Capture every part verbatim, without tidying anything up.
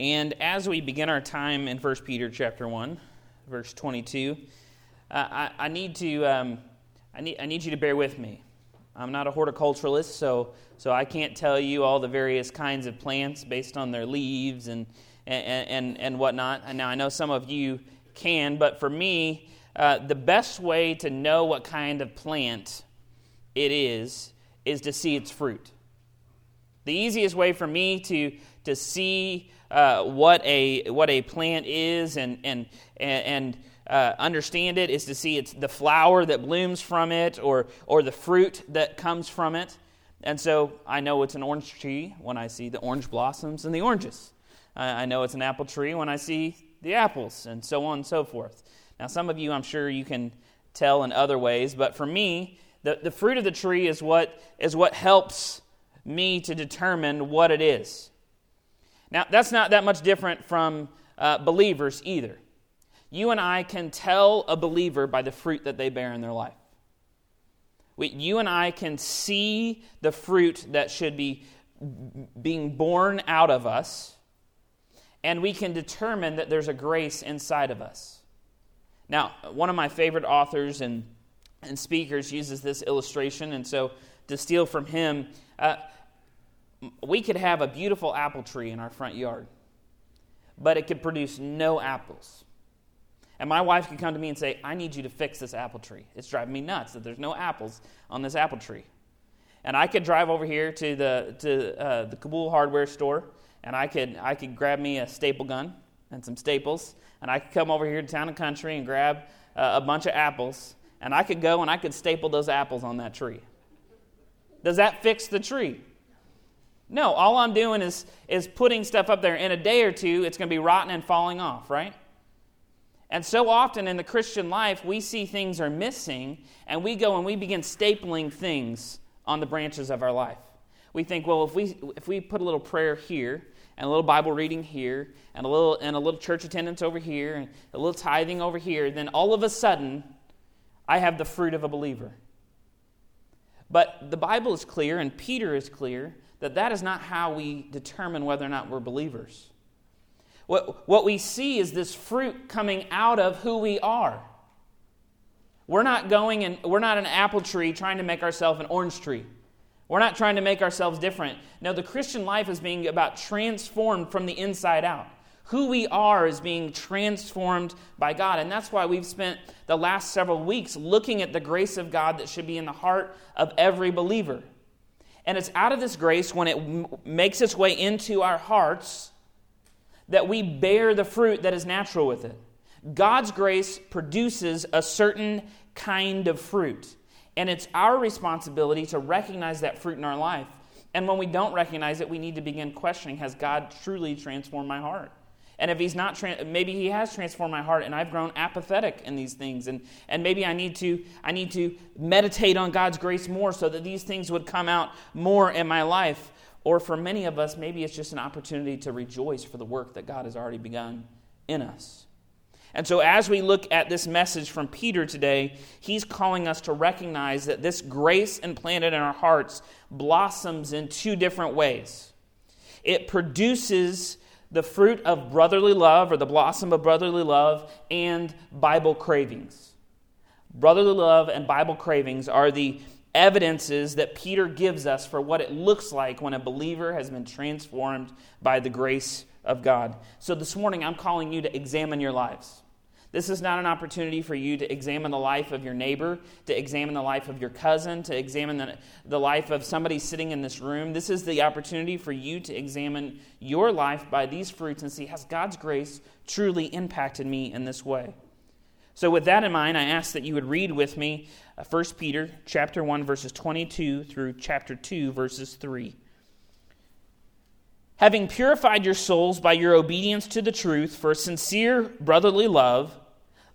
And as we begin our time in First Peter chapter one, verse twenty-two, uh, I, I need to um, I need I need you to bear with me. I'm not a horticulturalist, so so I can't tell you all the various kinds of plants based on their leaves and and and, and whatnot. And now I know some of you can, but for me, uh, the best way to know what kind of plant it is is to see its fruit. The easiest way for me to to see uh, what a what a plant is and and and uh, understand it is to see it's the flower that blooms from it or or the fruit that comes from it. And so I know it's an orange tree when I see the orange blossoms and the oranges. I, I know it's an apple tree when I see the apples, and so on and so forth. Now, some of you, I'm sure, you can tell in other ways, but for me, the the fruit of the tree is what is what helps me to determine what it is. Now, that's not that much different from uh, believers either. You and I can tell a believer by the fruit that they bear in their life. We, you and I can see the fruit that should be being born out of us, and we can determine that there's a grace inside of us. Now, one of my favorite authors and, and speakers uses this illustration, and so to steal from him, uh, we could have a beautiful apple tree in our front yard, but it could produce no apples. And my wife could come to me and say, I need you to fix this apple tree. It's driving me nuts that there's no apples on this apple tree. And I could drive over here to the to uh, the Kabul hardware store, and I could I could grab me a staple gun and some staples, and I could come over here to Town and Country and grab uh, a bunch of apples, and I could go and I could staple those apples on that tree. Does that fix the tree? No, all I'm doing is, is putting stuff up there. In a day or two, it's going to be rotten and falling off, right? And so often in the Christian life, we see things are missing, and we go and we begin stapling things on the branches of our life. We think, well, if we if we put a little prayer here, and a little Bible reading here, and a little and a little church attendance over here, and a little tithing over here, then all of a sudden, I have the fruit of a believer. But the Bible is clear, and Peter is clear, that that is not how we determine whether or not we're believers. What, what we see is this fruit coming out of who we are. We're not going and we're not an apple tree trying to make ourselves an orange tree. We're not trying to make ourselves different. No, the Christian life is being about transformed from the inside out. Who we are is being transformed by God. And that's why we've spent the last several weeks looking at the grace of God that should be in the heart of every believer. And it's out of this grace, when it m- makes its way into our hearts, that we bear the fruit that is natural with it. God's grace produces a certain kind of fruit. And it's our responsibility to recognize that fruit in our life. And when we don't recognize it, we need to begin questioning, has God truly transformed my heart? And if he's not, tra- maybe he has transformed my heart, and I've grown apathetic in these things, and and maybe I need to I need to meditate on God's grace more so that these things would come out more in my life. Or for many of us, maybe it's just an opportunity to rejoice for the work that God has already begun in us. And so as we look at this message from Peter today, he's calling us to recognize that this grace implanted in our hearts blossoms in two different ways. It produces the fruit of brotherly love, or the blossom of brotherly love, and Bible cravings. Brotherly love and Bible cravings are the evidences that Peter gives us for what it looks like when a believer has been transformed by the grace of God. So this morning, I'm calling you to examine your lives. This is not an opportunity for you to examine the life of your neighbor, to examine the life of your cousin, to examine the, the life of somebody sitting in this room. This is the opportunity for you to examine your life by these fruits and see, has God's grace truly impacted me in this way? So with that in mind, I ask that you would read with me First Peter chapter one, verses twenty-two through chapter two, verses three. Having purified your souls by your obedience to the truth for sincere brotherly love,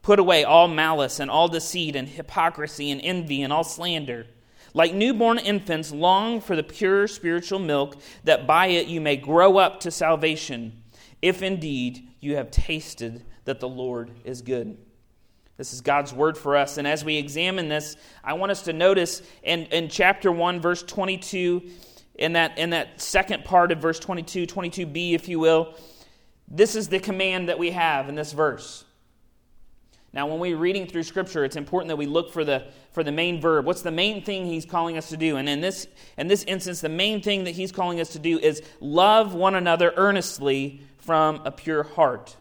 put away all malice and all deceit and hypocrisy and envy and all slander. Like newborn infants, long for the pure spiritual milk, that by it you may grow up to salvation, if indeed you have tasted that the Lord is good. This is God's word for us. And as we examine this, I want us to notice in, in chapter one, verse twenty-two, in that, in that second part of verse twenty-two, twenty-two b, if you will, this is the command that we have in this verse. Now, when we're reading through Scripture, it's important that we look for the for the main verb. What's the main thing he's calling us to do? And in this in this instance, the main thing that he's calling us to do is love one another earnestly from a pure heart.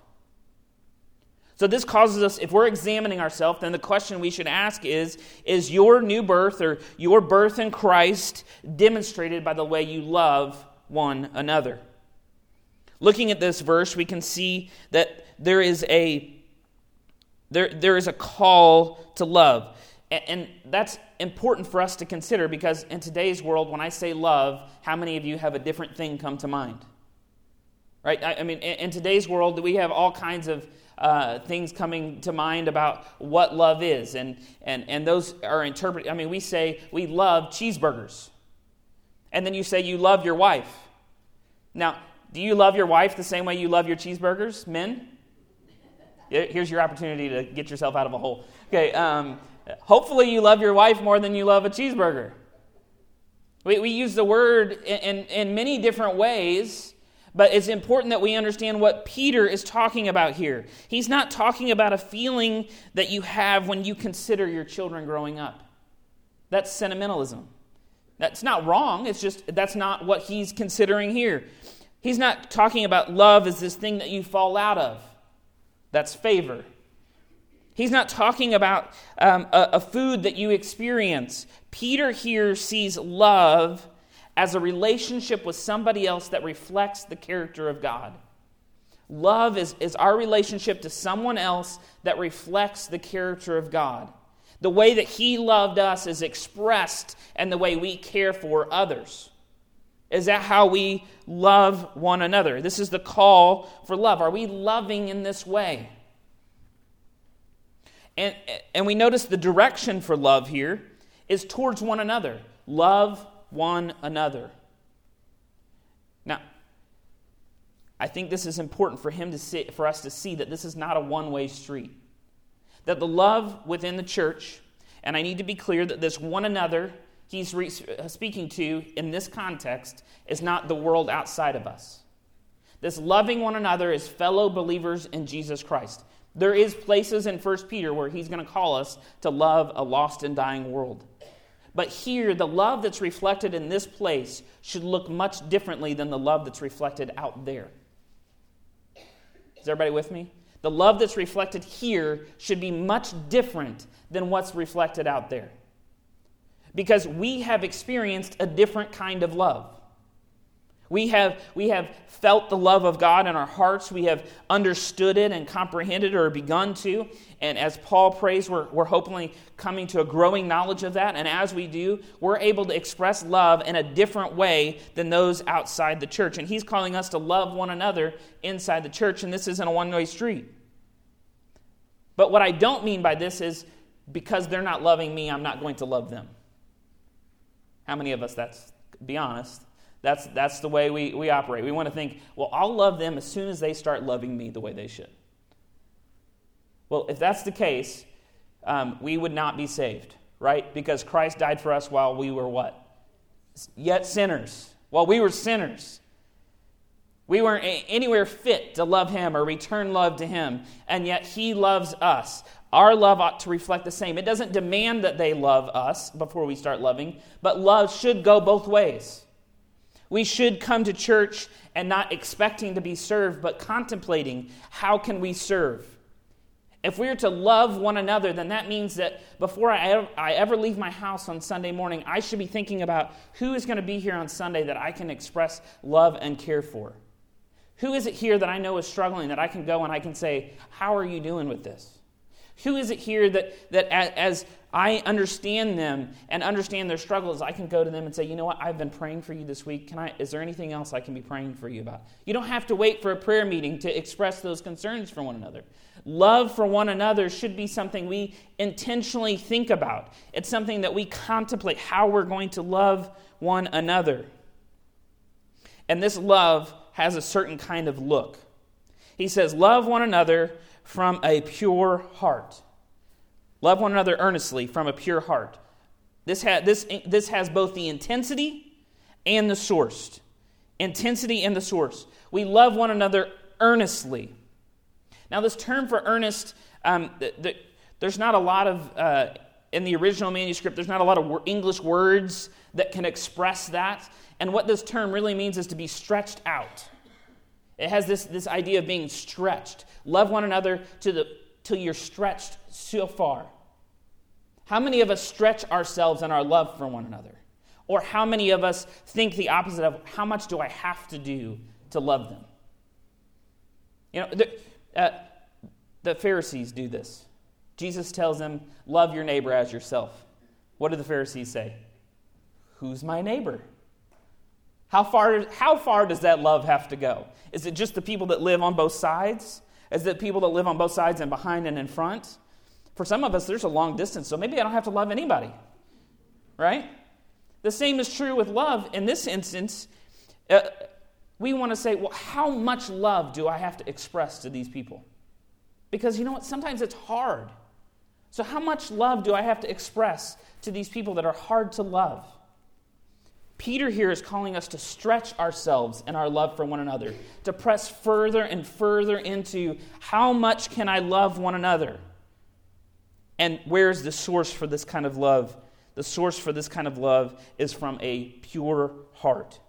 So this causes us, if we're examining ourselves, then the question we should ask is, is your new birth or your birth in Christ demonstrated by the way you love one another? Looking at this verse, we can see that there is a There, there is a call to love. And, and that's important for us to consider, because in today's world, when I say love, how many of you have a different thing come to mind? Right? I, I mean, in, in today's world, we have all kinds of uh, things coming to mind about what love is. And, and, and those are interpreted. I mean, we say we love cheeseburgers. And then you say you love your wife. Now, do you love your wife the same way you love your cheeseburgers, men? Here's your opportunity to get yourself out of a hole. Okay, um, hopefully you love your wife more than you love a cheeseburger. We we use the word in, in, in many different ways, but it's important that we understand what Peter is talking about here. He's not talking about a feeling that you have when you consider your children growing up. That's sentimentalism. That's not wrong, it's just that's not what he's considering here. He's not talking about love as this thing that you fall out of. That's favor. He's not talking about um, a, a food that you experience. Peter here sees love as a relationship with somebody else that reflects the character of God. Love is, is our relationship to someone else that reflects the character of God. The way that he loved us is expressed in the way we care for others. Is that how we love one another? This is the call for love. Are we loving in this way? And, and we notice the direction for love here is towards one another. Love one another. Now, I think this is important for him to see, for us to see that this is not a one-way street. That the love within the church, and I need to be clear that this one another he's re- speaking to in this context is not the world outside of us. This loving one another is fellow believers in Jesus Christ. There is places in First Peter where he's going to call us to love a lost and dying world. But here, the love that's reflected in this place should look much differently than the love that's reflected out there. Is everybody with me? The love that's reflected here should be much different than what's reflected out there. Because we have experienced a different kind of love. We have, we have felt the love of God in our hearts. We have understood it and comprehended or begun to. And as Paul prays, we're, we're hopefully coming to a growing knowledge of that. And as we do, we're able to express love in a different way than those outside the church. And he's calling us to love one another inside the church. And this isn't a one-way street. But what I don't mean by this is because they're not loving me, I'm not going to love them. How many of us, that's, be honest, that's that's the way we, we operate. We want to think, well, I'll love them as soon as they start loving me the way they should. Well, if that's the case, um, we would not be saved, right? Because Christ died for us while we were what? Yet sinners. While we were sinners. We weren't anywhere fit to love him or return love to him, and yet he loves us. Our love ought to reflect the same. It doesn't demand that they love us before we start loving, but love should go both ways. We should come to church and not expecting to be served, but contemplating how can we serve. If we are to love one another, then that means that before I ever, I ever leave my house on Sunday morning, I should be thinking about who is going to be here on Sunday that I can express love and care for. Who is it here that I know is struggling that I can go and I can say, how are you doing with this? Who is it here that, that as I understand them and understand their struggles, I can go to them and say, you know what, I've been praying for you this week. Can I? Is there anything else I can be praying for you about? You don't have to wait for a prayer meeting to express those concerns for one another. Love for one another should be something we intentionally think about. It's something that we contemplate, how we're going to love one another. And this love has a certain kind of look. He says, love one another from a pure heart. Love one another earnestly from a pure heart. This, ha- this, this has both the intensity and the source. Intensity and the source. We love one another earnestly. Now this term for earnest, um, the, the, there's not a lot of, uh, in the original manuscript, there's not a lot of wor- English words that can express that. And what this term really means is to be stretched out. It has this, this idea of being stretched. Love one another to the till you're stretched so far. How many of us stretch ourselves in our love for one another? Or how many of us think the opposite of, how much do I have to do to love them? You know, the, uh, the Pharisees do this. Jesus tells them, love your neighbor as yourself. What do the Pharisees say? Who's my neighbor? How far, how far does that love have to go? Is it just the people that live on both sides? Is it people that live on both sides and behind and in front? For some of us, there's a long distance, so maybe I don't have to love anybody, right? The same is true with love. In this instance, uh, we want to say, well, how much love do I have to express to these people? Because you know what? Sometimes it's hard. So how much love do I have to express to these people that are hard to love? Peter here is calling us to stretch ourselves in our love for one another, to press further and further into how much can I love one another? And where's the source for this kind of love? The source for this kind of love is from a pure heart.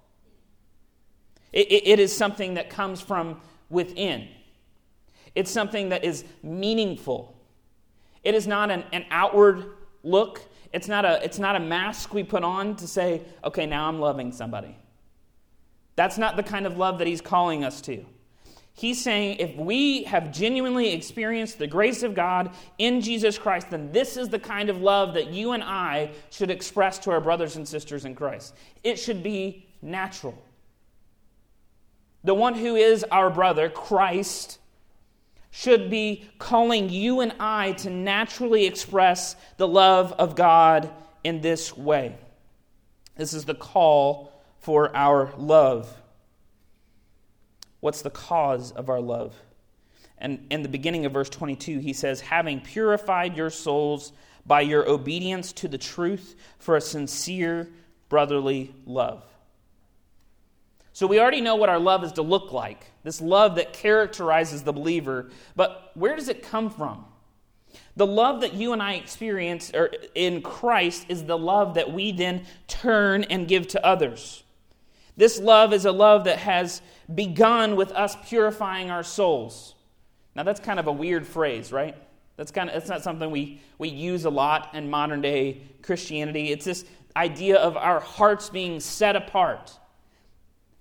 It, it, it is something that comes from within. It's something that is meaningful. It is not an, an outward look. It's not a it's not a mask we put on to say, okay, now I'm loving somebody. That's not the kind of love that he's calling us to. He's saying if we have genuinely experienced the grace of God in Jesus Christ, then this is the kind of love that you and I should express to our brothers and sisters in Christ. It should be natural. The one who is our brother, Christ, should be calling you and I to naturally express the love of God in this way. This is the call for our love. What's the cause of our love? And in the beginning of verse twenty-two, he says, having purified your souls by your obedience to the truth for a sincere brotherly love. So we already know what our love is to look like, this love that characterizes the believer, but where does it come from? The love that you and I experience or in Christ is the love that we then turn and give to others. This love is a love that has begun with us purifying our souls. Now that's kind of a weird phrase, right? That's kind of, it's not something we, we use a lot in modern day Christianity. It's this idea of our hearts being set apart.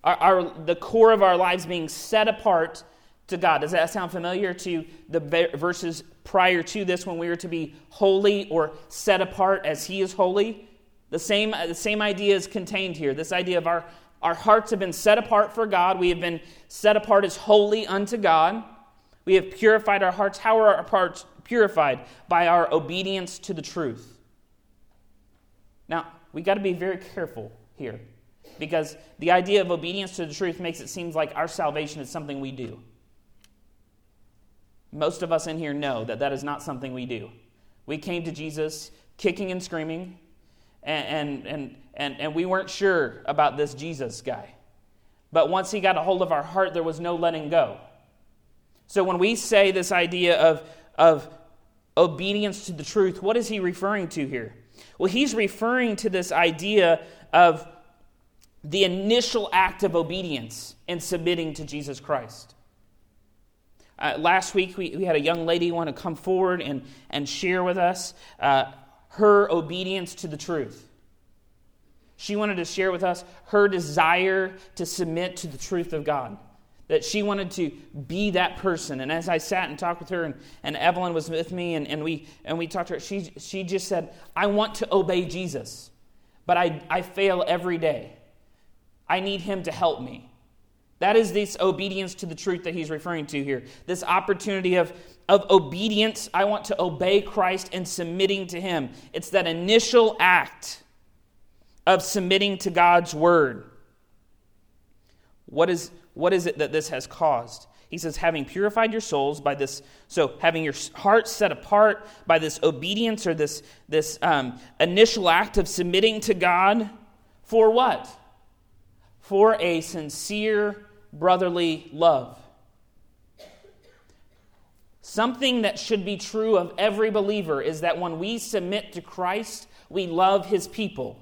Our, our, the core of our lives being set apart to God. Does that sound familiar to the verses prior to this when we were to be holy or set apart as He is holy? The same, the same idea is contained here. This idea of our, our hearts have been set apart for God. We have been set apart as holy unto God. We have purified our hearts. How are our hearts purified? By our obedience to the truth. Now, we got to be very careful here, because the idea of obedience to the truth makes it seem like our salvation is something we do. Most of us in here know that that is not something we do. We came to Jesus kicking and screaming, and, and, and, and, and we weren't sure about this Jesus guy. But once he got a hold of our heart, there was no letting go. So when we say this idea of, of obedience to the truth, what is he referring to here? Well, he's referring to this idea of the initial act of obedience and submitting to Jesus Christ. Uh, last week, we, we had a young lady want to come forward and, and share with us uh, her obedience to the truth. She wanted to share with us her desire to submit to the truth of God. that she wanted to be that person. And as I sat and talked with her, and, and Evelyn was with me, and, and we and we talked to her, she she just said, I want to obey Jesus, but I, I fail every day. I need him to help me. That is this obedience to the truth that he's referring to here. This opportunity of, of obedience. I want to obey Christ and submitting to him. It's that initial act of submitting to God's word. What is, what is it that this has caused? He says, having purified your souls by this, so having your heart set apart by this obedience or this, this um, initial act of submitting to God, for what? For a sincere brotherly love. Something that should be true of every believer is that when we submit to Christ, we love his people.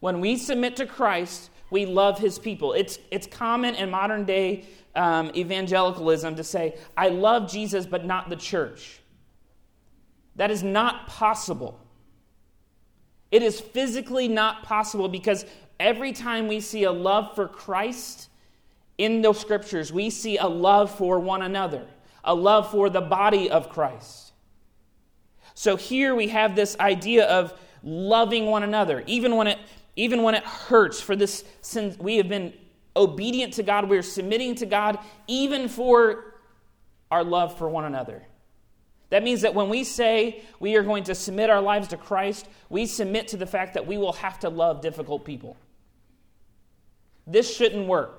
When we submit to Christ, we love his people. It's it's common in modern day um, evangelicalism to say, I love Jesus but not the church. That is not possible. It is physically not possible, because every time we see a love for Christ in the scriptures, we see a love for one another, a love for the body of Christ. So here we have this idea of loving one another, even when it Even when it hurts. For this, since we have been obedient to God, we are submitting to God, even for our love for one another. That means that when we say we are going to submit our lives to Christ, we submit to the fact that we will have to love difficult people. This shouldn't work.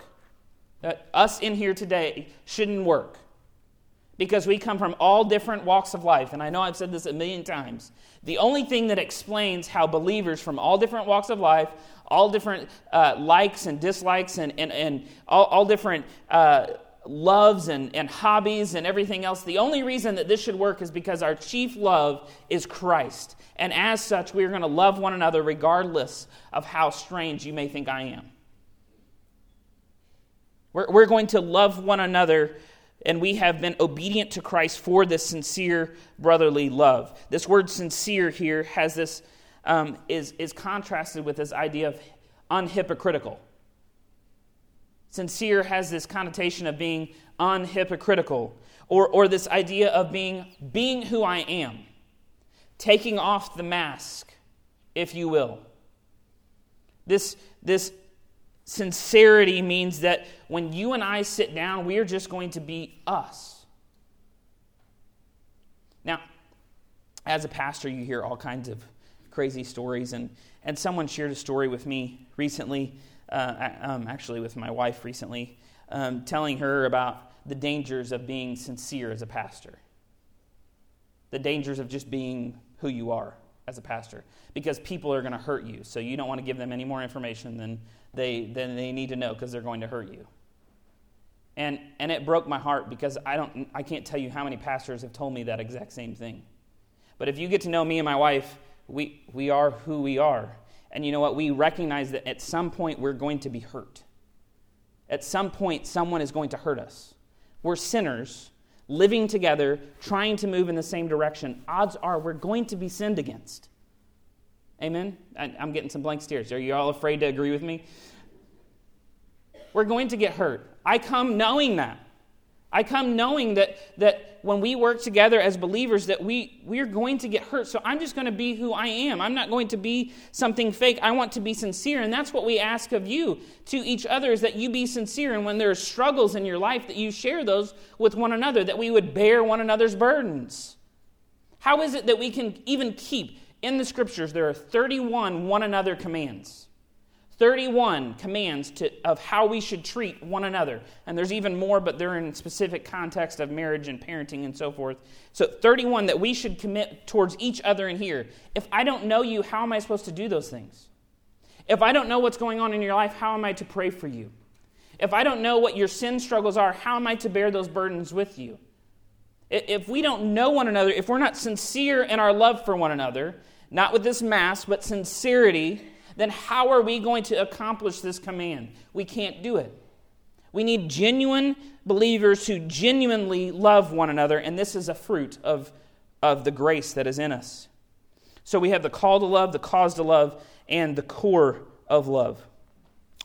That us in here today shouldn't work, because we come from all different walks of life. And I know I've said this a million times. The only thing that explains how believers from all different walks of life, all different uh, likes and dislikes, and, and, and all, all different uh, loves and, and hobbies and everything else, the only reason that this should work is because our chief love is Christ. And as such, we are going to love one another regardless of how strange you may think I am. We're, we're going to love one another. And we have been obedient to Christ for this sincere brotherly love. This word sincere here has this um, is, is contrasted with this idea of unhypocritical. Sincere has this connotation of being unhypocritical, or, or this idea of being, being who I am, taking off the mask, if you will. This this. Sincerity means that when you and I sit down, we are just going to be us. Now, as a pastor, you hear all kinds of crazy stories, and, and someone shared a story with me recently, uh, I, um, actually with my wife recently, um, telling her about the dangers of being sincere as a pastor. The dangers of just being who you are as a pastor, because people are going to hurt you, so you don't want to give them any more information than They then they need to know, because they're going to hurt you. And and it broke my heart, because I don't I can't tell you how many pastors have told me that exact same thing. But if you get to know me and my wife, we we are who we are. And you know what? We recognize that at some point we're going to be hurt. At some point someone is going to hurt us. We're sinners living together, trying to move in the same direction. Odds are we're going to be sinned against. Amen? I'm getting some blank stares. Are you all afraid to agree with me? We're going to get hurt. I come knowing that. I come knowing that that when we work together as believers, that we, we're going to get hurt. So I'm just going to be who I am. I'm not going to be something fake. I want to be sincere. And that's what we ask of you to each other, is that you be sincere. And when there are struggles in your life, that you share those with one another, that we would bear one another's burdens. How is it that we can even keep... In the scriptures, there are thirty-one one another commands. thirty-one commands to, of how we should treat one another. And there's even more, but they're in specific context of marriage and parenting and so forth. So thirty-one that we should commit towards each other in here. If I don't know you, how am I supposed to do those things? If I don't know what's going on in your life, how am I to pray for you? If I don't know what your sin struggles are, how am I to bear those burdens with you? If we don't know one another, if we're not sincere in our love for one another, not with this mask, but sincerity, then how are we going to accomplish this command? We can't do it. We need genuine believers who genuinely love one another, and this is a fruit of, of the grace that is in us. So we have the call to love, the cause to love, and the core of love.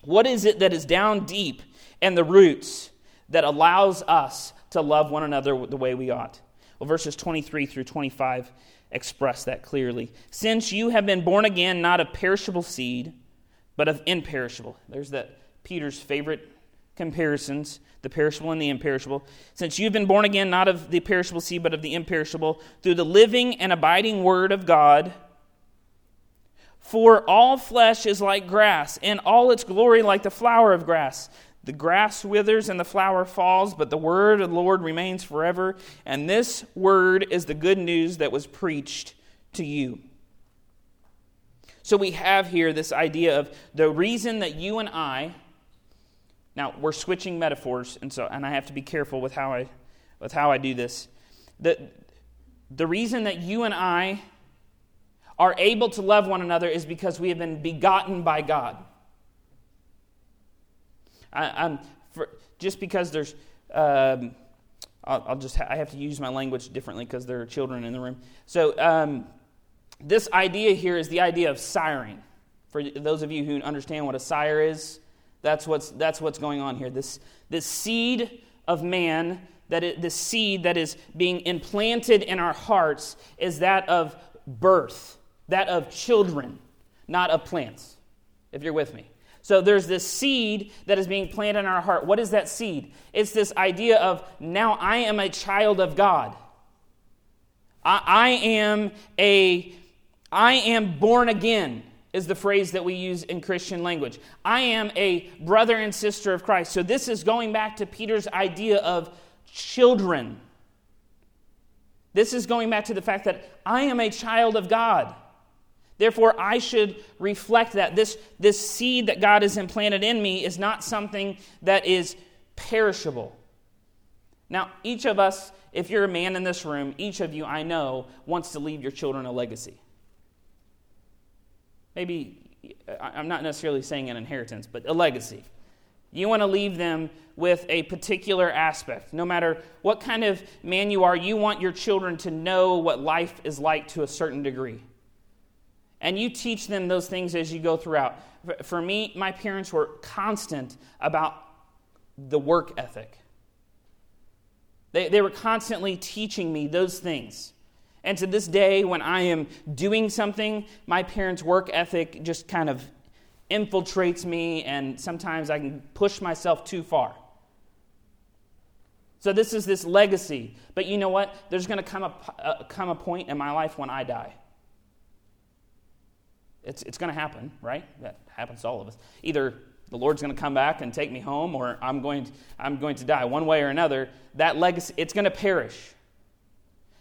What is it that is down deep and the roots that allows us to love one another the way we ought. Well, verses twenty-three through twenty-five express that clearly. Since you have been born again, not of perishable seed, but of imperishable. There's that Peter's favorite comparisons, the perishable and the imperishable. Since you've been born again, not of the perishable seed, but of the imperishable, through the living and abiding word of God. For all flesh is like grass, and all its glory like the flower of grass. The grass withers and the flower falls, but the word of the Lord remains forever. And this word is the good news that was preached to you. So we have here this idea of the reason that you and I, now we're switching metaphors, and so and I have to be careful with how I with how I do this. The, the reason that you and I are able to love one another is because we have been begotten by God. I, I'm for, just because there's, um, I'll, I'll just ha- I have to use my language differently because there are children in the room. So um, this idea here is the idea of siring. For those of you who understand what a sire is, that's what's that's what's going on here. This this seed of man that it, this seed that is being implanted in our hearts is that of birth, that of children, not of plants. If you're with me. So there's this seed that is being planted in our heart. What is that seed? It's this idea of now I am a child of God. I, I am a, I am born again is the phrase that we use in Christian language. I am a brother and sister of Christ. So this is going back to Peter's idea of children. This is going back to the fact that I am a child of God. Therefore, I should reflect that. This, this seed that God has implanted in me is not something that is perishable. Now, each of us, if you're a man in this room, each of you, I know, wants to leave your children a legacy. Maybe, I'm not necessarily saying an inheritance, but a legacy. You want to leave them with a particular aspect. No matter what kind of man you are, you want your children to know what life is like to a certain degree. And you teach them those things as you go throughout. For me, my parents were constant about the work ethic. They, they were constantly teaching me those things. And to this day, when I am doing something, my parents' work ethic just kind of infiltrates me, and sometimes I can push myself too far. So this is this legacy. But you know what? There's going to come a, uh, come a point in my life when I die. It's it's going to happen, right? That happens to all of us. Either the Lord's going to come back and take me home, or I'm going to, I'm going to die. One way or another, that legacy, it's going to perish.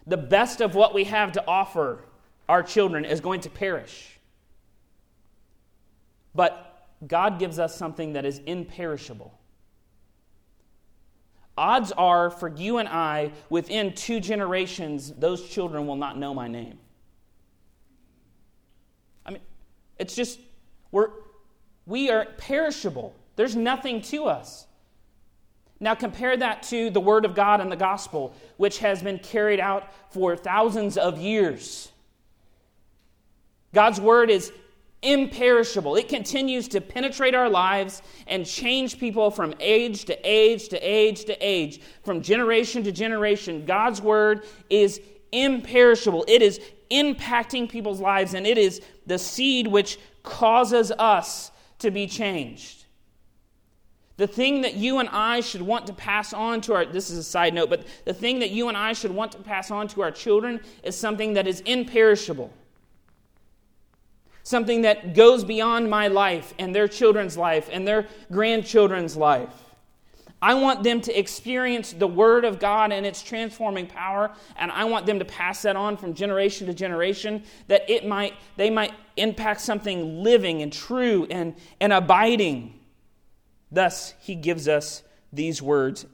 The best of what we have to offer our children is going to perish. But God gives us something that is imperishable. Odds are, for you and I, within two generations, those children will not know my name. It's just, we're, we are perishable. There's nothing to us. Now compare that to the Word of God and the Gospel, which has been carried out for thousands of years. God's Word is imperishable. It continues to penetrate our lives and change people from age to age to age to age, from generation to generation. God's Word is imperishable. It is impacting people's lives, and it is the seed which causes us to be changed. The thing that you and I should want to pass on to our, this is a side note, but the thing that you and I should want to pass on to our children is something that is imperishable. Something that goes beyond my life and their children's life and their grandchildren's life. I want them to experience the Word of God and its transforming power, and I want them to pass that on from generation to generation, that it might they might impact something living and true and, and abiding. Thus, he gives us these words,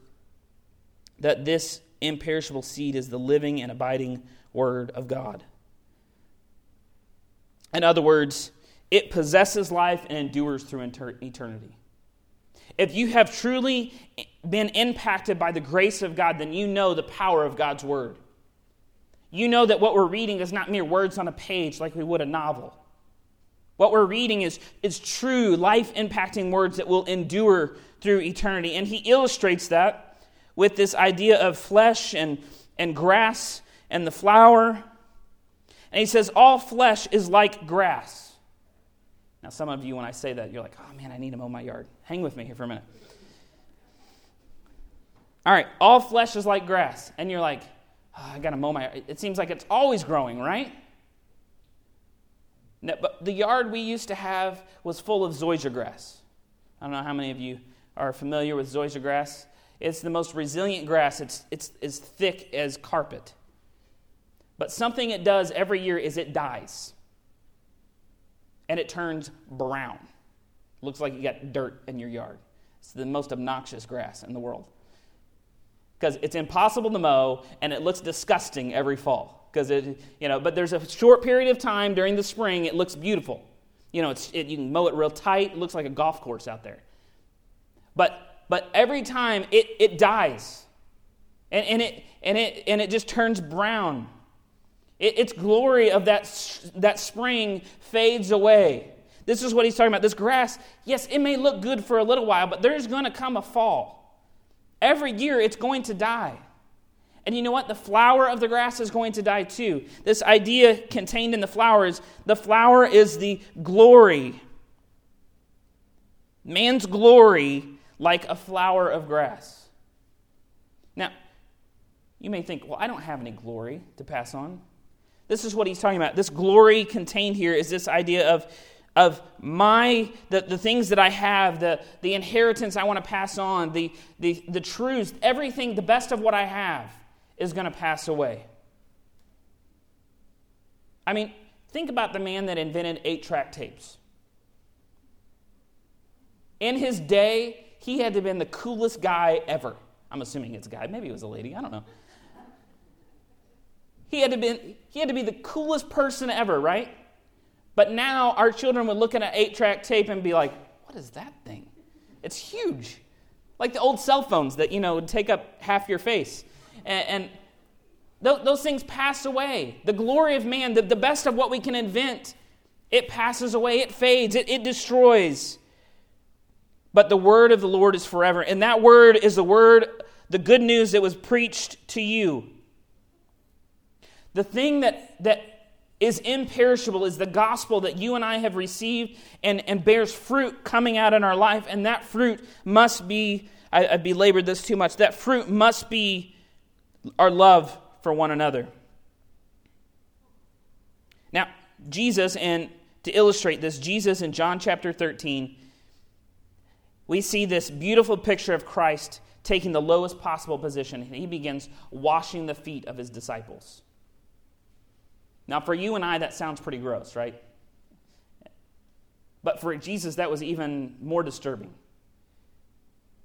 that this imperishable seed is the living and abiding Word of God. In other words, it possesses life and endures through eternity. If you have truly been impacted by the grace of God, then you know the power of God's Word. You know that what we're reading is not mere words on a page like we would a novel. What we're reading is, is true, life-impacting words that will endure through eternity. And he illustrates that with this idea of flesh and, and grass and the flower. And he says, all flesh is like grass. Now, some of you, when I say that, you're like, oh, man, I need to mow my yard. Hang with me here for a minute. All right, all flesh is like grass. And you're like, oh, I got to mow my yard. It seems like it's always growing, right? No, but the yard we used to have was full of zoysia grass. I don't know how many of you are familiar with zoysia grass. It's the most resilient grass. It's it's as thick as carpet. But something it does every year is it dies. And it turns brown. Looks like you got dirt in your yard. It's the most obnoxious grass in the world. Because it's impossible to mow, and it looks disgusting every fall. Because it, you know, but there's a short period of time during the spring it looks beautiful. You know, it's it, you can mow it real tight. It looks like a golf course out there. But but every time it it dies, and and it and it and it just turns brown. It, its glory of that that spring fades away. This is what he's talking about. This grass, yes, it may look good for a little while, but there's going to come a fall. Every year it's going to die. And you know what? The flower of the grass is going to die too. This idea contained in the flower is the flower is the glory. Man's glory like a flower of grass. Now, you may think, well, I don't have any glory to pass on. This is what he's talking about. This glory contained here is this idea of, of my the, the things that I have, the, the inheritance I want to pass on, the, the, the truths, everything, the best of what I have is going to pass away. I mean, think about the man that invented eight-track tapes. In his day, he had to have been the coolest guy ever. I'm assuming it's a guy. Maybe it was a lady. I don't know. He had to been, he had to be the coolest person ever, right? But now our children would look at an eight-track tape and be like, what is that thing? It's huge. Like the old cell phones that, you know, would take up half your face. And those things pass away. The glory of man, the best of what we can invent, it passes away, it fades, it destroys. But the word of the Lord is forever. And that word is the word, the good news that was preached to you. The thing that, that is imperishable is the gospel that you and I have received and, and bears fruit coming out in our life. And that fruit must be, I, I belabored this too much, that fruit must be our love for one another. Now, Jesus, and to illustrate this, Jesus in John chapter thirteen, we see this beautiful picture of Christ taking the lowest possible position. He begins washing the feet of his disciples. Now, for you and I, that sounds pretty gross, right? But for Jesus, that was even more disturbing.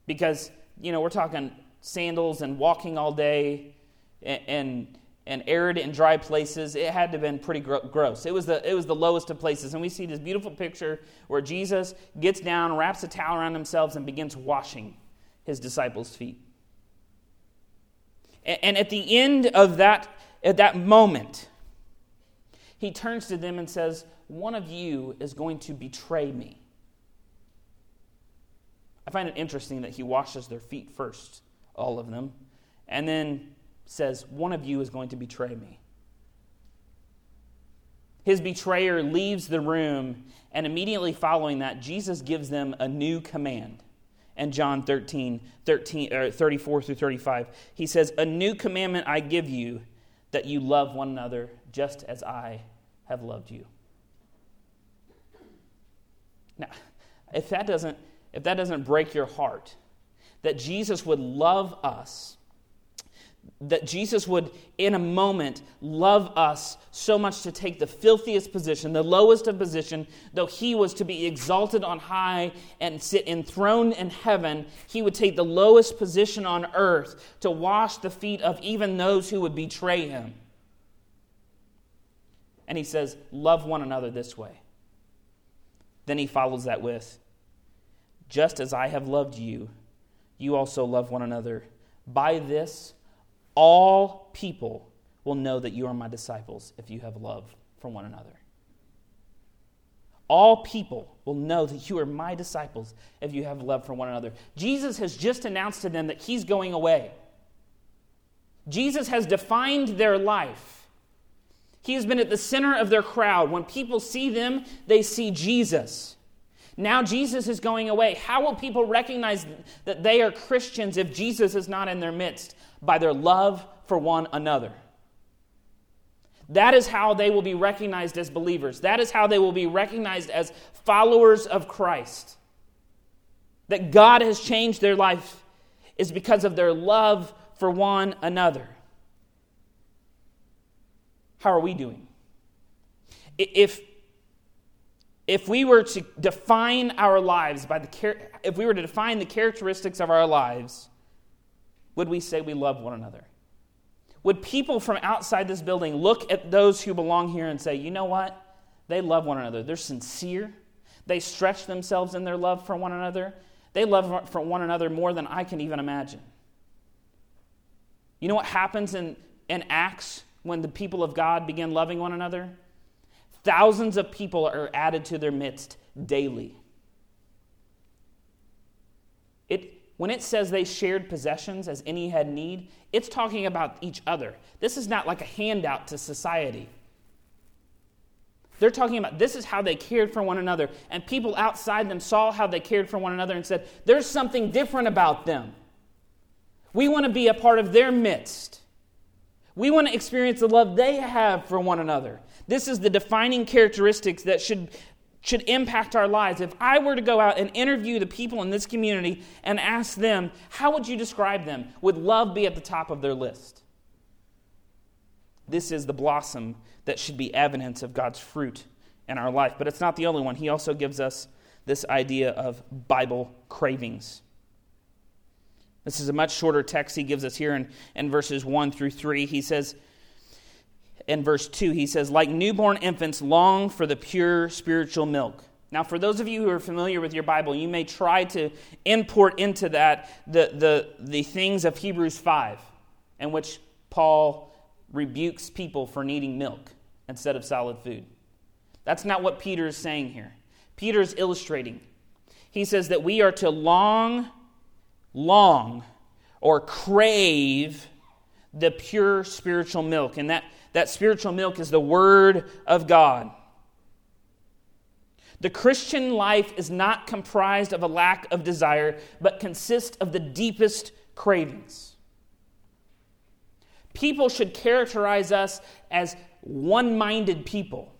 Because, you know, we're talking sandals and walking all day and, and and arid and dry places. It had to have been pretty gro- gross. It was the it was the lowest of places. And we see this beautiful picture where Jesus gets down, wraps a towel around himself, and begins washing his disciples' feet. And, and at the end of that, at that moment, he turns to them and says, one of you is going to betray me. I find it interesting that he washes their feet first. All of them, and then says, one of you is going to betray me. His betrayer leaves the room, and immediately following that, Jesus gives them a new command. In John thirteen, thirteen, or thirty-four through thirty-five, he says, a new commandment I give you, that you love one another just as I have loved you. Now, if that doesn't, if that doesn't break your heart, that Jesus would love us, that Jesus would, in a moment, love us so much to take the filthiest position, the lowest of position, though he was to be exalted on high and sit enthroned in heaven, he would take the lowest position on earth to wash the feet of even those who would betray him. And he says, love one another this way. Then he follows that with, just as I have loved you, you also love one another. By this, all people will know that you are my disciples if you have love for one another. all people will know that you are my disciples if you have love for one another. Jesus has just announced to them that he's going away. Jesus has defined their life. He has been at the center of their crowd. When people see them, they see Jesus. Now Jesus is going away. How will people recognize that they are Christians if Jesus is not in their midst? By their love for one another. That is how they will be recognized as believers. That is how they will be recognized as followers of Christ. That God has changed their life is because of their love for one another. How are we doing? If, if we were to define our lives by the if we were to define the characteristics of our lives, would we say we love one another? Would people from outside this building look at those who belong here and say, you know what? They love one another. They're sincere. They stretch themselves in their love for one another. They love for one another more than I can even imagine. You know what happens in, in Acts when the people of God begin loving one another? Thousands of people are added to their midst daily. It When it says they shared possessions as any had need, it's talking about each other. This is not like a handout to society. They're talking about this is how they cared for one another. And people outside them saw how they cared for one another and said, there's something different about them. We want to be a part of their midst. We want to experience the love they have for one another. This is the defining characteristics that should should impact our lives. If I were to go out and interview the people in this community and ask them, how would you describe them? Would love be at the top of their list? This is the blossom that should be evidence of God's fruit in our life. But it's not the only one. He also gives us this idea of Bible cravings. This is a much shorter text he gives us here in, in verses one through three. He says, in verse two, he says, like newborn infants long for the pure spiritual milk. Now, for those of you who are familiar with your Bible, you may try to import into that the, the, the things of Hebrews five, in which Paul rebukes people for needing milk instead of solid food. That's not what Peter is saying here. Peter's illustrating. He says that we are to long, long, or crave the pure spiritual milk. And that That spiritual milk is the Word of God. The Christian life is not comprised of a lack of desire, but consists of the deepest cravings. People should characterize us as one-minded people.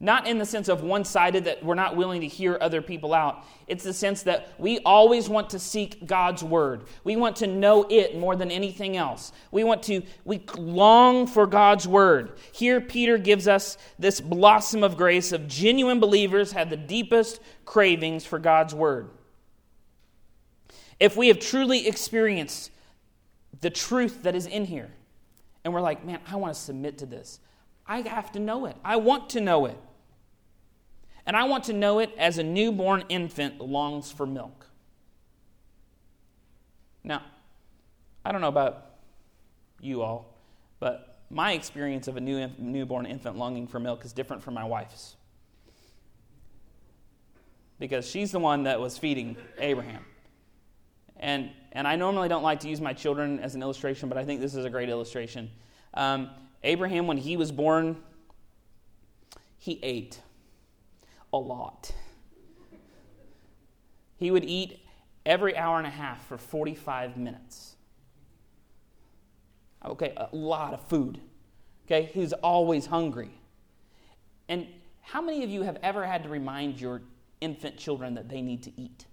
Not in the sense of one-sided, that we're not willing to hear other people out. It's the sense that we always want to seek God's Word. We want to know it more than anything else. We want to, we long for God's Word. Here Peter gives us this blossom of grace of genuine believers have the deepest cravings for God's Word. If we have truly experienced the truth that is in here, and we're like, man, I want to submit to this. I have to know it. I want to know it. And I want to know it as a newborn infant longs for milk. Now, I don't know about you all, but my experience of a new newborn infant longing for milk is different from my wife's. Because she's the one that was feeding Abraham. And and I normally don't like to use my children as an illustration, but I think this is a great illustration. Um, Abraham, when he was born, he ate a lot. He would eat every hour and a half for forty-five minutes. Okay, a lot of food. Okay, he was always hungry. And how many of you have ever had to remind your infant children that they need to eat?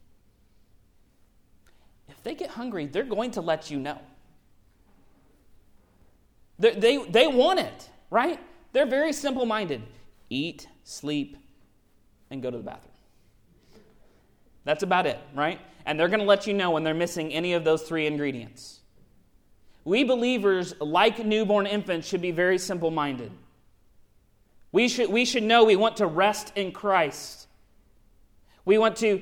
If they get hungry, they're going to let you know. They, they, they want it, right? They're very simple-minded. Eat, sleep, and go to the bathroom. That's about it, right? And they're going to let you know when they're missing any of those three ingredients. We believers, like newborn infants, should be very simple-minded. We should, we should know we want to rest in Christ. We want to...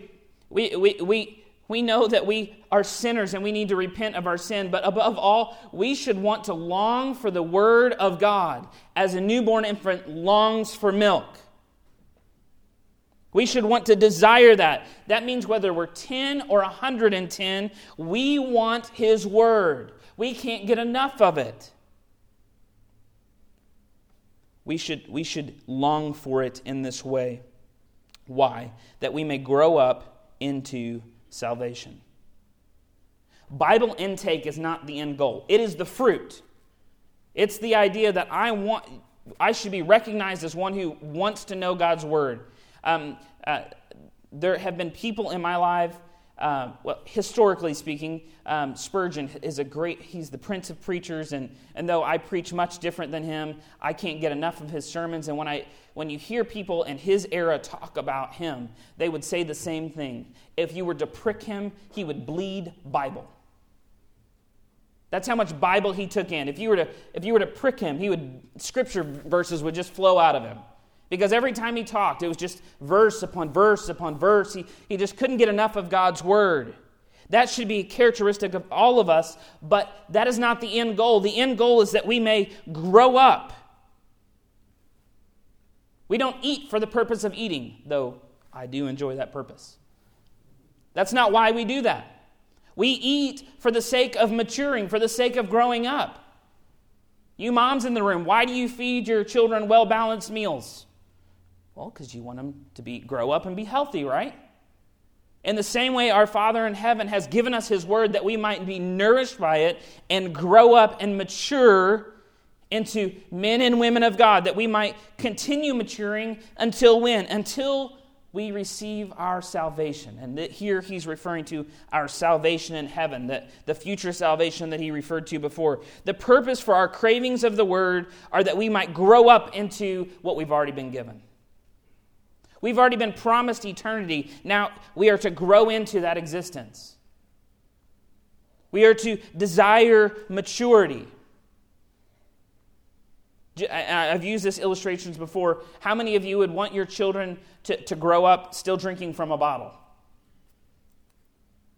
we we we. We know that we are sinners and we need to repent of our sin. But above all, we should want to long for the Word of God as a newborn infant longs for milk. We should want to desire that. That means whether we're ten or one hundred ten, we want His Word. We can't get enough of it. We should, we should long for it in this way. Why? That we may grow up into salvation. Bible intake is not the end goal. It is the fruit. It's the idea that I want. I should be recognized as one who wants to know God's Word. Um, uh, there have been people in my life, uh, well, historically speaking, um, Spurgeon is a great, he's the prince of preachers, and, and though I preach much different than him, I can't get enough of his sermons, and when I when you hear people in his era talk about him, they would say the same thing. If you were to prick him, he would bleed Bible. That's how much Bible he took in. If you were to if you were to prick him, he would scripture verses would just flow out of him. Because every time he talked, it was just verse upon verse upon verse. He, he just couldn't get enough of God's Word. That should be a characteristic of all of us, but that is not the end goal. The end goal is that we may grow up. We don't eat for the purpose of eating, though I do enjoy that purpose. That's not why we do that. We eat for the sake of maturing, for the sake of growing up. You moms in the room, why do you feed your children well-balanced meals? Well, because you want them to be grow up and be healthy, right? In the same way, our Father in heaven has given us His Word that we might be nourished by it and grow up and mature into men and women of God, that we might continue maturing until when? Until we receive our salvation. And here he's referring to our salvation in heaven, that the future salvation that he referred to before. The purpose for our cravings of the Word are that we might grow up into what we've already been given. We've already been promised eternity. Now we are to grow into that existence. We are to desire maturity. I've used this illustrations before. How many of you would want your children to, to grow up still drinking from a bottle?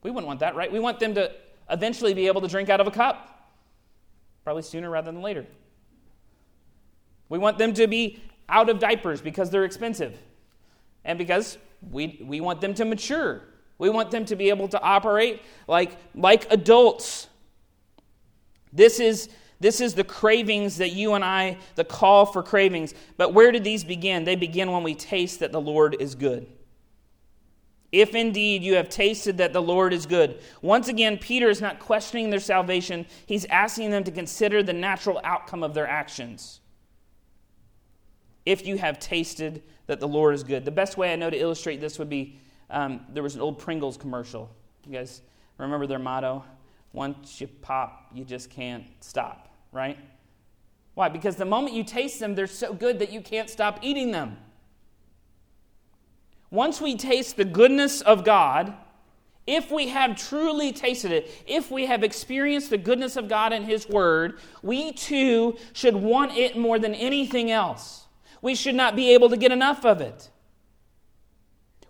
We wouldn't want that, right? We want them to eventually be able to drink out of a cup. Probably sooner rather than later. We want them to be out of diapers because they're expensive. And because we we want them to mature. We want them to be able to operate like, like adults. This is... This is the cravings that you and I, the call for cravings. But where did these begin? They begin when we taste that the Lord is good. If indeed you have tasted that the Lord is good. Once again, Peter is not questioning their salvation. He's asking them to consider the natural outcome of their actions. If you have tasted that the Lord is good. The best way I know to illustrate this would be, um, there was an old Pringles commercial. You guys remember their motto? Once you pop, you just can't stop. Right? Why? Because the moment you taste them, they're so good that you can't stop eating them. Once we taste the goodness of God, if we have truly tasted it, if we have experienced the goodness of God in His Word, we too should want it more than anything else. We should not be able to get enough of it.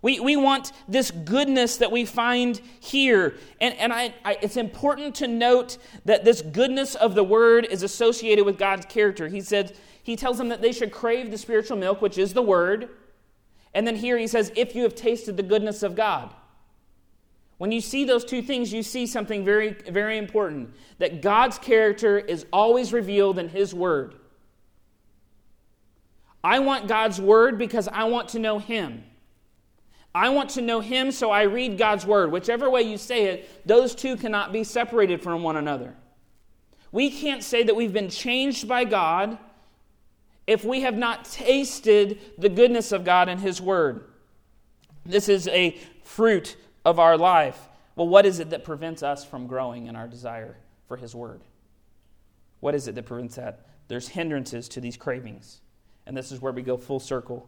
We we want this goodness that we find here. And, and I, I, it's important to note that this goodness of the Word is associated with God's character. He said, He tells them that they should crave the spiritual milk, which is the Word. And then here He says, if you have tasted the goodness of God. When you see those two things, you see something very, very important. That God's character is always revealed in His Word. I want God's Word because I want to know Him. I want to know Him, so I read God's Word. Whichever way you say it, those two cannot be separated from one another. We can't say that we've been changed by God if we have not tasted the goodness of God in His Word. This is a fruit of our life. Well, what is it that prevents us from growing in our desire for His Word? What is it that prevents that? There's hindrances to these cravings. And this is where we go full circle.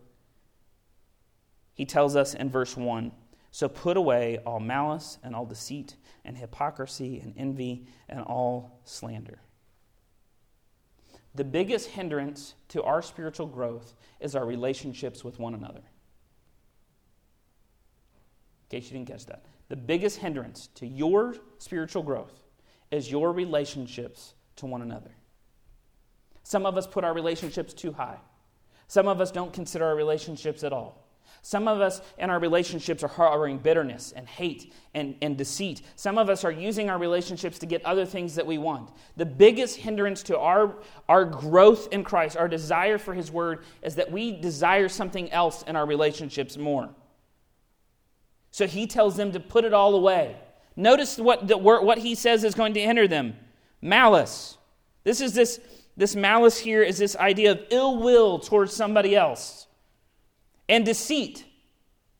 He tells us in verse one, so put away all malice and all deceit and hypocrisy and envy and all slander. The biggest hindrance to our spiritual growth is our relationships with one another. In case you didn't catch that. The biggest hindrance to your spiritual growth is your relationships to one another. Some of us put our relationships too high. Some of us don't consider our relationships at all. Some of us in our relationships are harboring bitterness and hate and, and deceit. Some of us are using our relationships to get other things that we want. The biggest hindrance to our, our growth in Christ, our desire for His Word, is that we desire something else in our relationships more. So He tells them to put it all away. Notice what the, what He says is going to hinder them. Malice. This is this, this malice here is this idea of ill will towards somebody else. And deceit.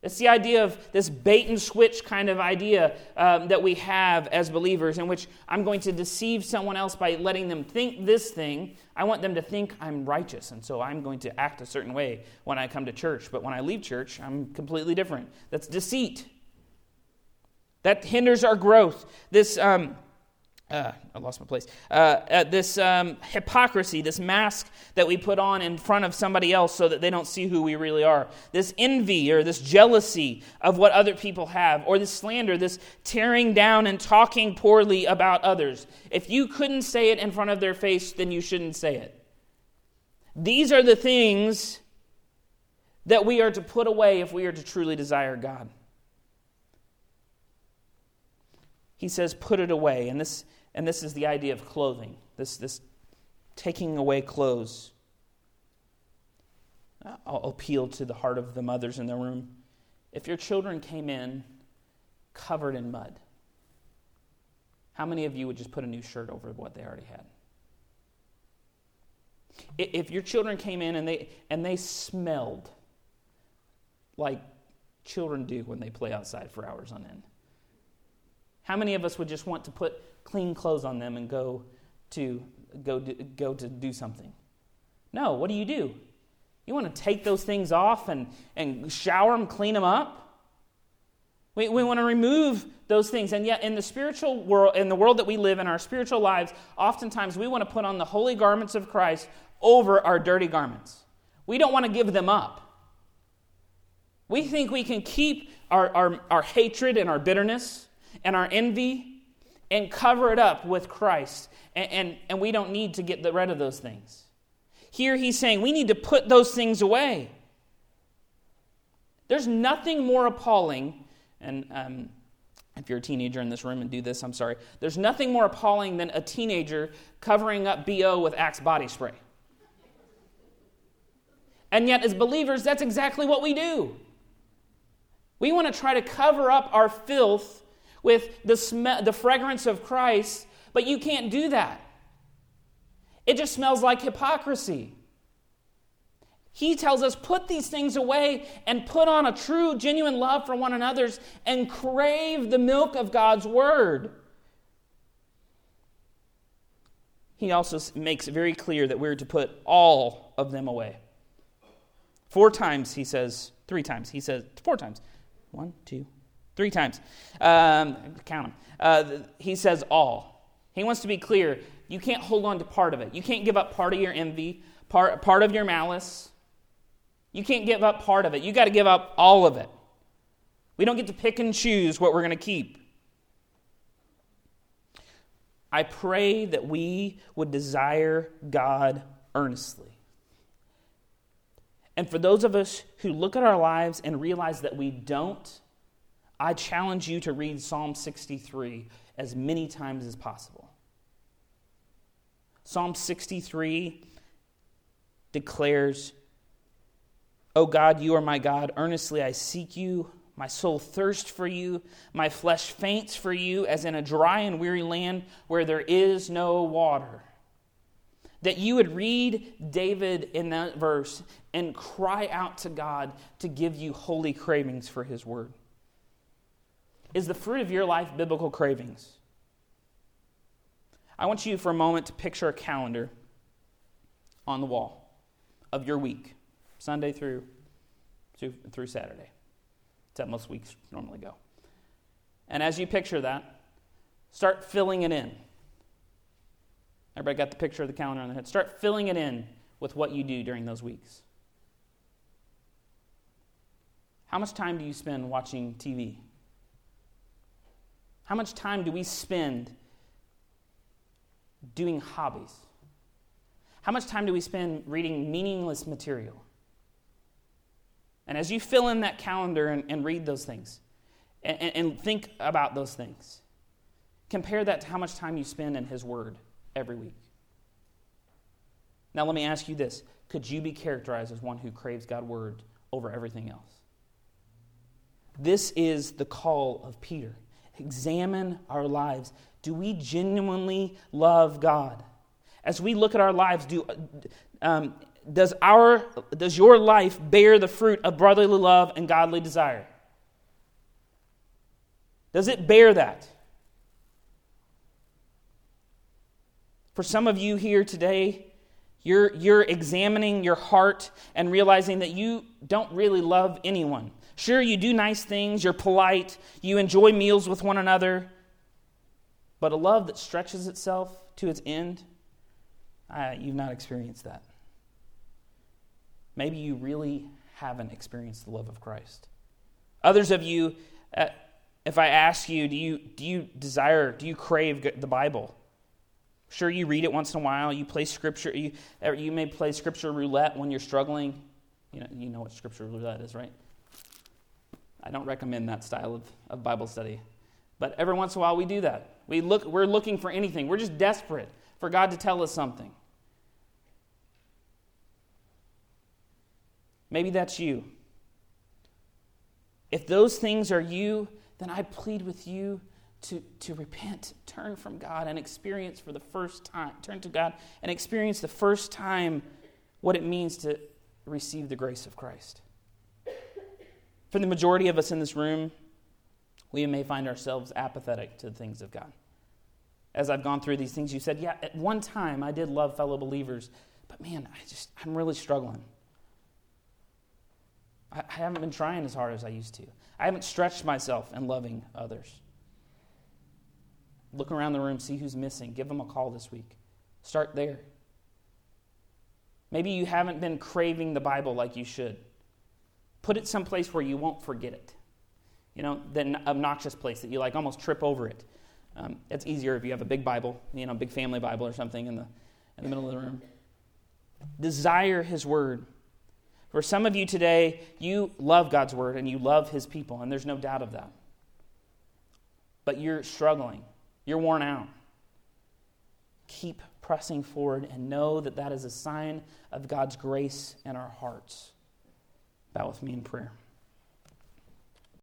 It's the idea of this bait and switch kind of idea um, that we have as believers, in which I'm going to deceive someone else by letting them think this thing. I want them to think I'm righteous, and so I'm going to act a certain way when I come to church. But when I leave church, I'm completely different. That's deceit. That hinders our growth. This, um, uh, I lost my place. Uh, uh, this um, hypocrisy, this mask that we put on in front of somebody else so that they don't see who we really are. This envy or this jealousy of what other people have, or this slander, this tearing down and talking poorly about others. If you couldn't say it in front of their face, then you shouldn't say it. These are the things that we are to put away if we are to truly desire God. He says, put it away. And this and this is the idea of clothing, this this taking away clothes. I'll appeal to the heart of the mothers in the room. If your children came in covered in mud, how many of you would just put a new shirt over what they already had? If your children came in and they and they smelled like children do when they play outside for hours on end, how many of us would just want to put clean clothes on them and go to go to, go to do something? No, what do you do? You want to take those things off and, and shower them, clean them up? We, we want to remove those things. And yet in the spiritual world, in the world that we live in, our spiritual lives, oftentimes we want to put on the holy garments of Christ over our dirty garments. We don't want to give them up. We think we can keep our, our, our hatred and our bitterness and our envy, and cover it up with Christ. And, and, and we don't need to get rid of those things. Here he's saying we need to put those things away. There's nothing more appalling, and um, if you're a teenager in this room and do this, I'm sorry. There's nothing more appalling than a teenager covering up B O with Axe body spray. And yet as believers, that's exactly what we do. We want to try to cover up our filth with the smell, the fragrance of Christ, but you can't do that. It just smells like hypocrisy. He tells us, put these things away and put on a true, genuine love for one another and crave the milk of God's Word. He also makes it very clear that we're to put all of them away. Four times, he says, three times, he says, four times. One, two, Three times. Um, count them. Uh, he says all. He wants to be clear. You can't hold on to part of it. You can't give up part of your envy, part, part of your malice. You can't give up part of it. You got to give up all of it. We don't get to pick and choose what we're going to keep. I pray that we would desire God earnestly. And for those of us who look at our lives and realize that we don't, I challenge you to read Psalm sixty-three as many times as possible. Psalm sixty-three declares, O God, you are my God. Earnestly I seek you. My soul thirsts for you. My flesh faints for you, as in a dry and weary land where there is no water. That you would read David in that verse and cry out to God to give you holy cravings for His Word. Is the fruit of your life biblical cravings? I want you for a moment to picture a calendar on the wall of your week, Sunday through through Saturday. It's how most weeks normally go. And as you picture that, start filling it in. Everybody got the picture of the calendar on their head? Start filling it in with what you do during those weeks. How much time do you spend watching T V? How much time do we spend doing hobbies? How much time do we spend reading meaningless material? And as you fill in that calendar and, and read those things and, and think about those things, compare that to how much time you spend in His Word every week. Now let me ask you this. Could you be characterized as one who craves God's Word over everything else? This is the call of Peter. Examine our lives. Do we genuinely love God? As we look at our lives, do um, does our does your life bear the fruit of brotherly love and godly desire? Does it bear that? For some of you here today, you're you're examining your heart and realizing that you don't really love anyone. Sure, you do nice things, you're polite, you enjoy meals with one another, but a love that stretches itself to its end, Uh, you've not experienced that. Maybe you really haven't experienced the love of Christ. Others of you, uh, if I ask you, do you do you desire, do you crave the Bible? Sure, you read it once in a while. You play scripture. You you may play scripture roulette when you're struggling. You know you know what scripture roulette is, right? I don't recommend that style of, of Bible study, but every once in a while we do that. We look. We're looking for anything. We're just desperate for God to tell us something. Maybe that's you. If those things are you, then I plead with you to, to repent, turn from God and experience for the first time, turn to God and experience the first time what it means to receive the grace of Christ. For the majority of us in this room, we may find ourselves apathetic to the things of God. As I've gone through these things, you said, yeah, at one time I did love fellow believers, but man, I just, I'm really struggling. I, I haven't been trying as hard as I used to. I haven't stretched myself in loving others. Look around the room, see who's missing. Give them a call this week. Start there. Maybe you haven't been craving the Bible like you should. Put it someplace where you won't forget it. You know, that obnoxious place that you like almost trip over it. Um, it's easier if you have a big Bible, you know, big family Bible or something in the in the middle of the room. Desire His Word. For some of you today, you love God's Word and you love His people, and there's no doubt of that. But you're struggling. You're worn out. Keep pressing forward and know that that is a sign of God's grace in our hearts. Bow with me in prayer.